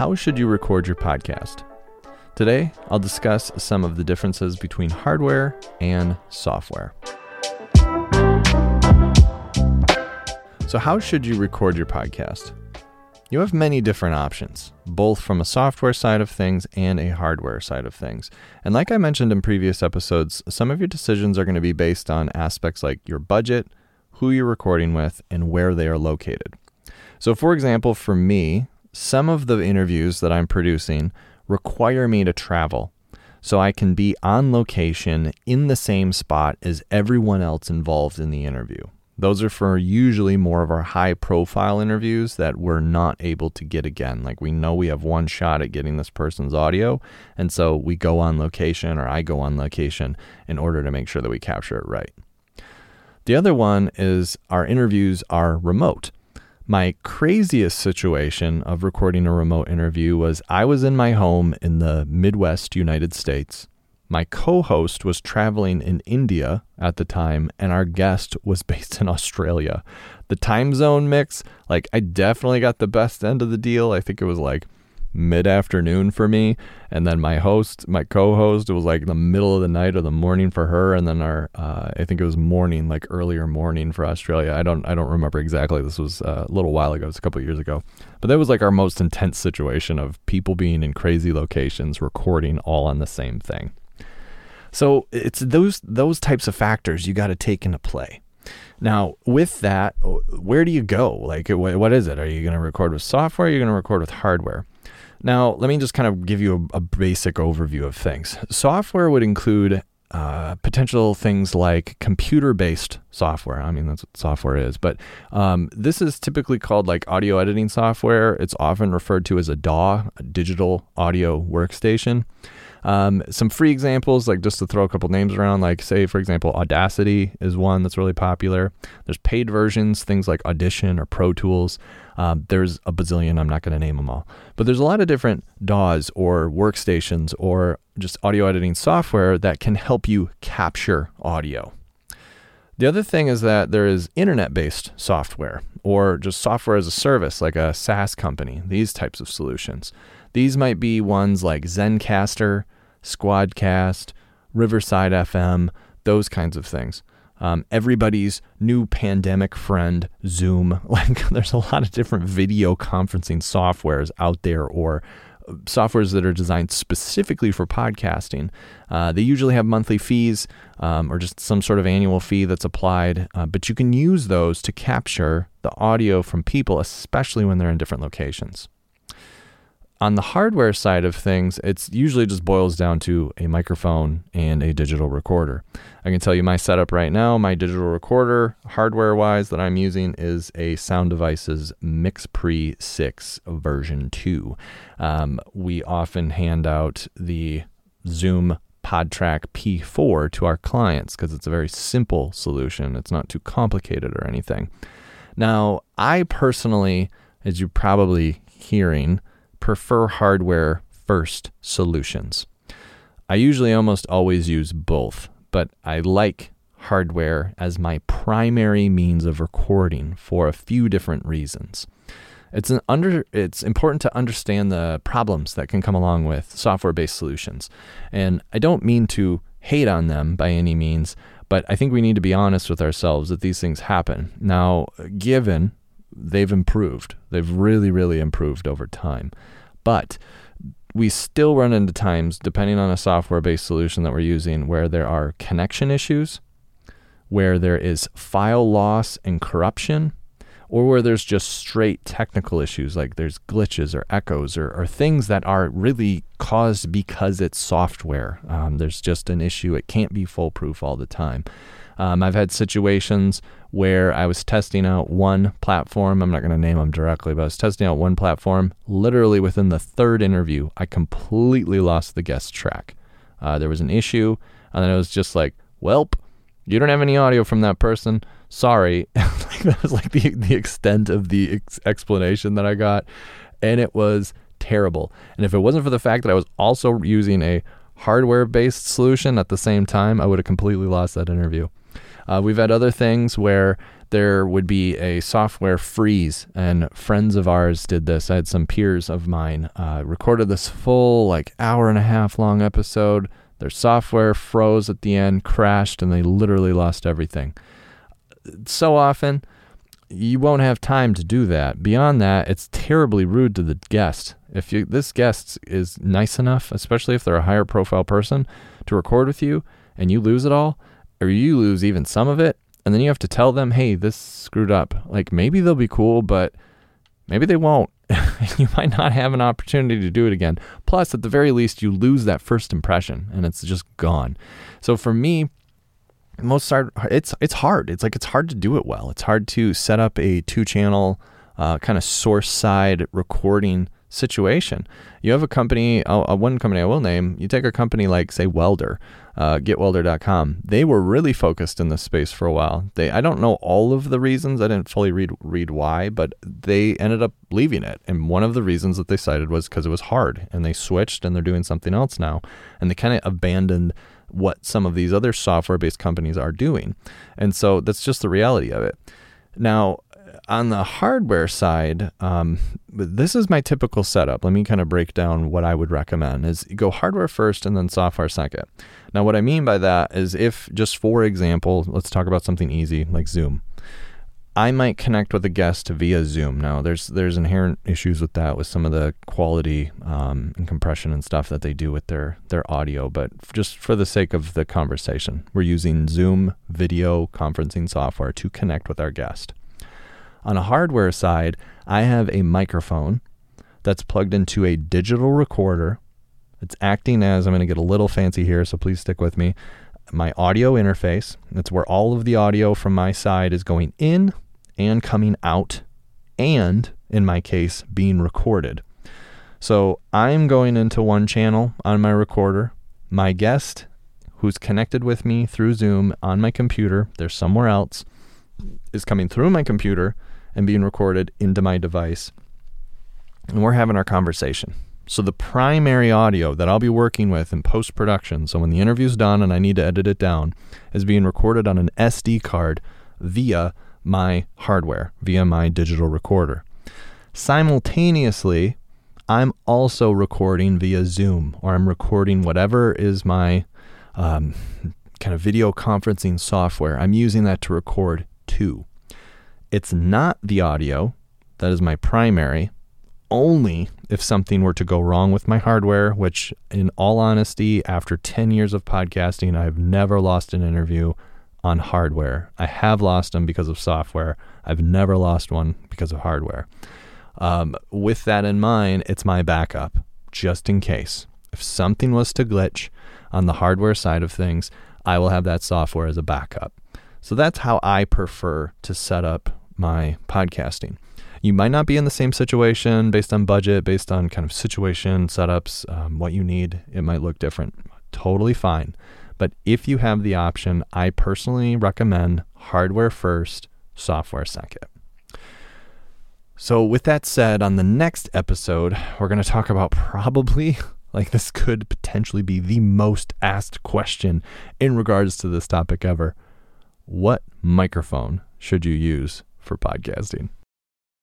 How should you record your podcast? Today, I'll discuss some of the differences between hardware and software. So how should you record your podcast? You have many different options, both from a software side of things and a hardware side of things. And like I mentioned in previous episodes, some of your decisions are going to be based on aspects like your budget, who you're recording with, and where they are located. So for example, for me, some of the interviews that I'm producing require me to travel so I can be on location in the same spot as everyone else involved in the interview. Those are for usually more of our high profile interviews that we're not able to get again. Like we know we have one shot at getting this person's audio. And so we go on location, or I go on location, in order to make sure that we capture it right. The other one is our interviews are remote. My craziest situation of recording a remote interview was I was in my home in the Midwest United States. My co-host was traveling in India at the time, and our guest was based in Australia. The time zone mix, like I definitely got the best end of the deal. I think it was like mid-afternoon for me. And then my co-host, it was like the middle of the night or the morning for her. And then I think it was morning, like earlier morning for Australia. I don't remember exactly. This was a little while ago. It was a couple of years ago, but that was like our most intense situation of people being in crazy locations, recording all on the same thing. So it's those types of factors you got to take into play. Now, with that, where do you go? Like, what is it? Are you going to record with software? Or are you going to record with hardware? Now, let me just kind of give you a basic overview of things. Software would include potential things like computer-based software. I mean, that's what software is. But this is typically called like audio editing software. It's often referred to as a DAW, a digital audio workstation. Some free examples, like just to throw a couple names around, like say, for example, Audacity is one that's really popular. There's paid versions, things like Audition or Pro Tools. There's a bazillion, I'm not going to name them all. But there's a lot of different DAWs or workstations or just audio editing software that can help you capture audio. The other thing is that there is internet-based software or just software as a service, like a SaaS company, these types of solutions. These might be ones like Zencastr, Squadcast, Riverside FM, those kinds of things. Everybody's new pandemic friend, Zoom. Like there's a lot of different video conferencing softwares out there, or softwares that are designed specifically for podcasting. They usually have monthly fees or just some sort of annual fee that's applied, but you can use those to capture the audio from people, especially when they're in different locations. On the hardware side of things, it's usually just boils down to a microphone and a digital recorder. I can tell you my setup right now, my digital recorder, hardware-wise, that I'm using is a Sound Devices MixPre 6 version 2. We often hand out the Zoom PodTrack P4 to our clients because it's a very simple solution. It's not too complicated or anything. Now, I personally, as you're probably hearing, prefer hardware first solutions. I usually almost always use both, but I like hardware as my primary means of recording for a few different reasons. It's important to understand the problems that can come along with software-based solutions. And I don't mean to hate on them by any means, but I think we need to be honest with ourselves that these things happen. Now, given they've improved. They've really, really improved over time. But we still run into times, depending on a software-based solution that we're using, where there are connection issues, where there is file loss and corruption, or where there's just straight technical issues, like there's glitches or echoes or things that are really caused because it's software. There's just an issue. It can't be foolproof all the time. I've had situations where I was testing out one platform. I'm not going to name them directly, but I was testing out one platform. Literally within the third interview, I completely lost the guest track. There was an issue, and then it was just like, "Welp, you don't have any audio from that person. Sorry." That was like the extent of the explanation that I got, and it was terrible. And if it wasn't for the fact that I was also using a hardware-based solution at the same time, I would have completely lost that interview. We've had other things where there would be a software freeze, and friends of ours did this. I had some peers of mine recorded this full hour and a half long episode. Their software froze at the end, crashed, and they literally lost everything. So often, you won't have time to do that. Beyond that, it's terribly rude to the guest. If this guest is nice enough, especially if they're a higher profile person, to record with you and you lose it all, or you lose even some of it, and then you have to tell them, hey, this screwed up. Maybe they'll be cool, but maybe they won't. You might not have an opportunity to do it again. Plus, at the very least, you lose that first impression and it's just gone. So for me, it's hard. It's hard to do it well. It's hard to set up a two-channel kind of source-side recording situation. You have a company, one company I will name, you take a company like, say, Welder, getwelder.com. They were really focused in this space for a while. I don't know all of the reasons. I didn't fully read why, but they ended up leaving it. And one of the reasons that they cited was because it was hard, and they switched and they're doing something else now. And they kind of abandoned what some of these other software-based companies are doing. And so that's just the reality of it. Now, on the hardware side, this is my typical setup. Let me kind of break down what I would recommend is go hardware first and then software second. Now, what I mean by that is if, just for example, let's talk about something easy like Zoom. I might connect with a guest via Zoom. Now, there's inherent issues with that, with some of the quality and compression and stuff that they do with their audio. But just for the sake of the conversation, we're using Zoom video conferencing software to connect with our guest. On a hardware side, I have a microphone that's plugged into a digital recorder. It's acting as, I'm going to get a little fancy here, so please stick with me, my audio interface. That's where all of the audio from my side is going in and coming out and, in my case, being recorded. So I'm going into one channel on my recorder. My guest, who's connected with me through Zoom on my computer, they're somewhere else, is coming through my computer and being recorded into my device. And we're having our conversation. So the primary audio that I'll be working with in post-production, so when the interview's done and I need to edit it down, is being recorded on an SD card via my hardware, via my digital recorder. Simultaneously, I'm also recording via Zoom, or I'm recording whatever is my kind of video conferencing software. I'm using that to record too. It's not the audio that is my primary, only if something were to go wrong with my hardware, which in all honesty, after 10 years of podcasting, I've never lost an interview on hardware. I have lost them because of software. I've never lost one because of hardware. With that in mind, it's my backup, just in case. If something was to glitch on the hardware side of things, I will have that software as a backup. So that's how I prefer to set up my podcasting. You might not be in the same situation based on budget, based on kind of situation, setups, what you need. It might look different. Totally fine. But if you have the option, I personally recommend hardware first, software second. So with that said, on the next episode, we're going to talk about probably... this could potentially be the most asked question in regards to this topic ever. What microphone should you use for podcasting?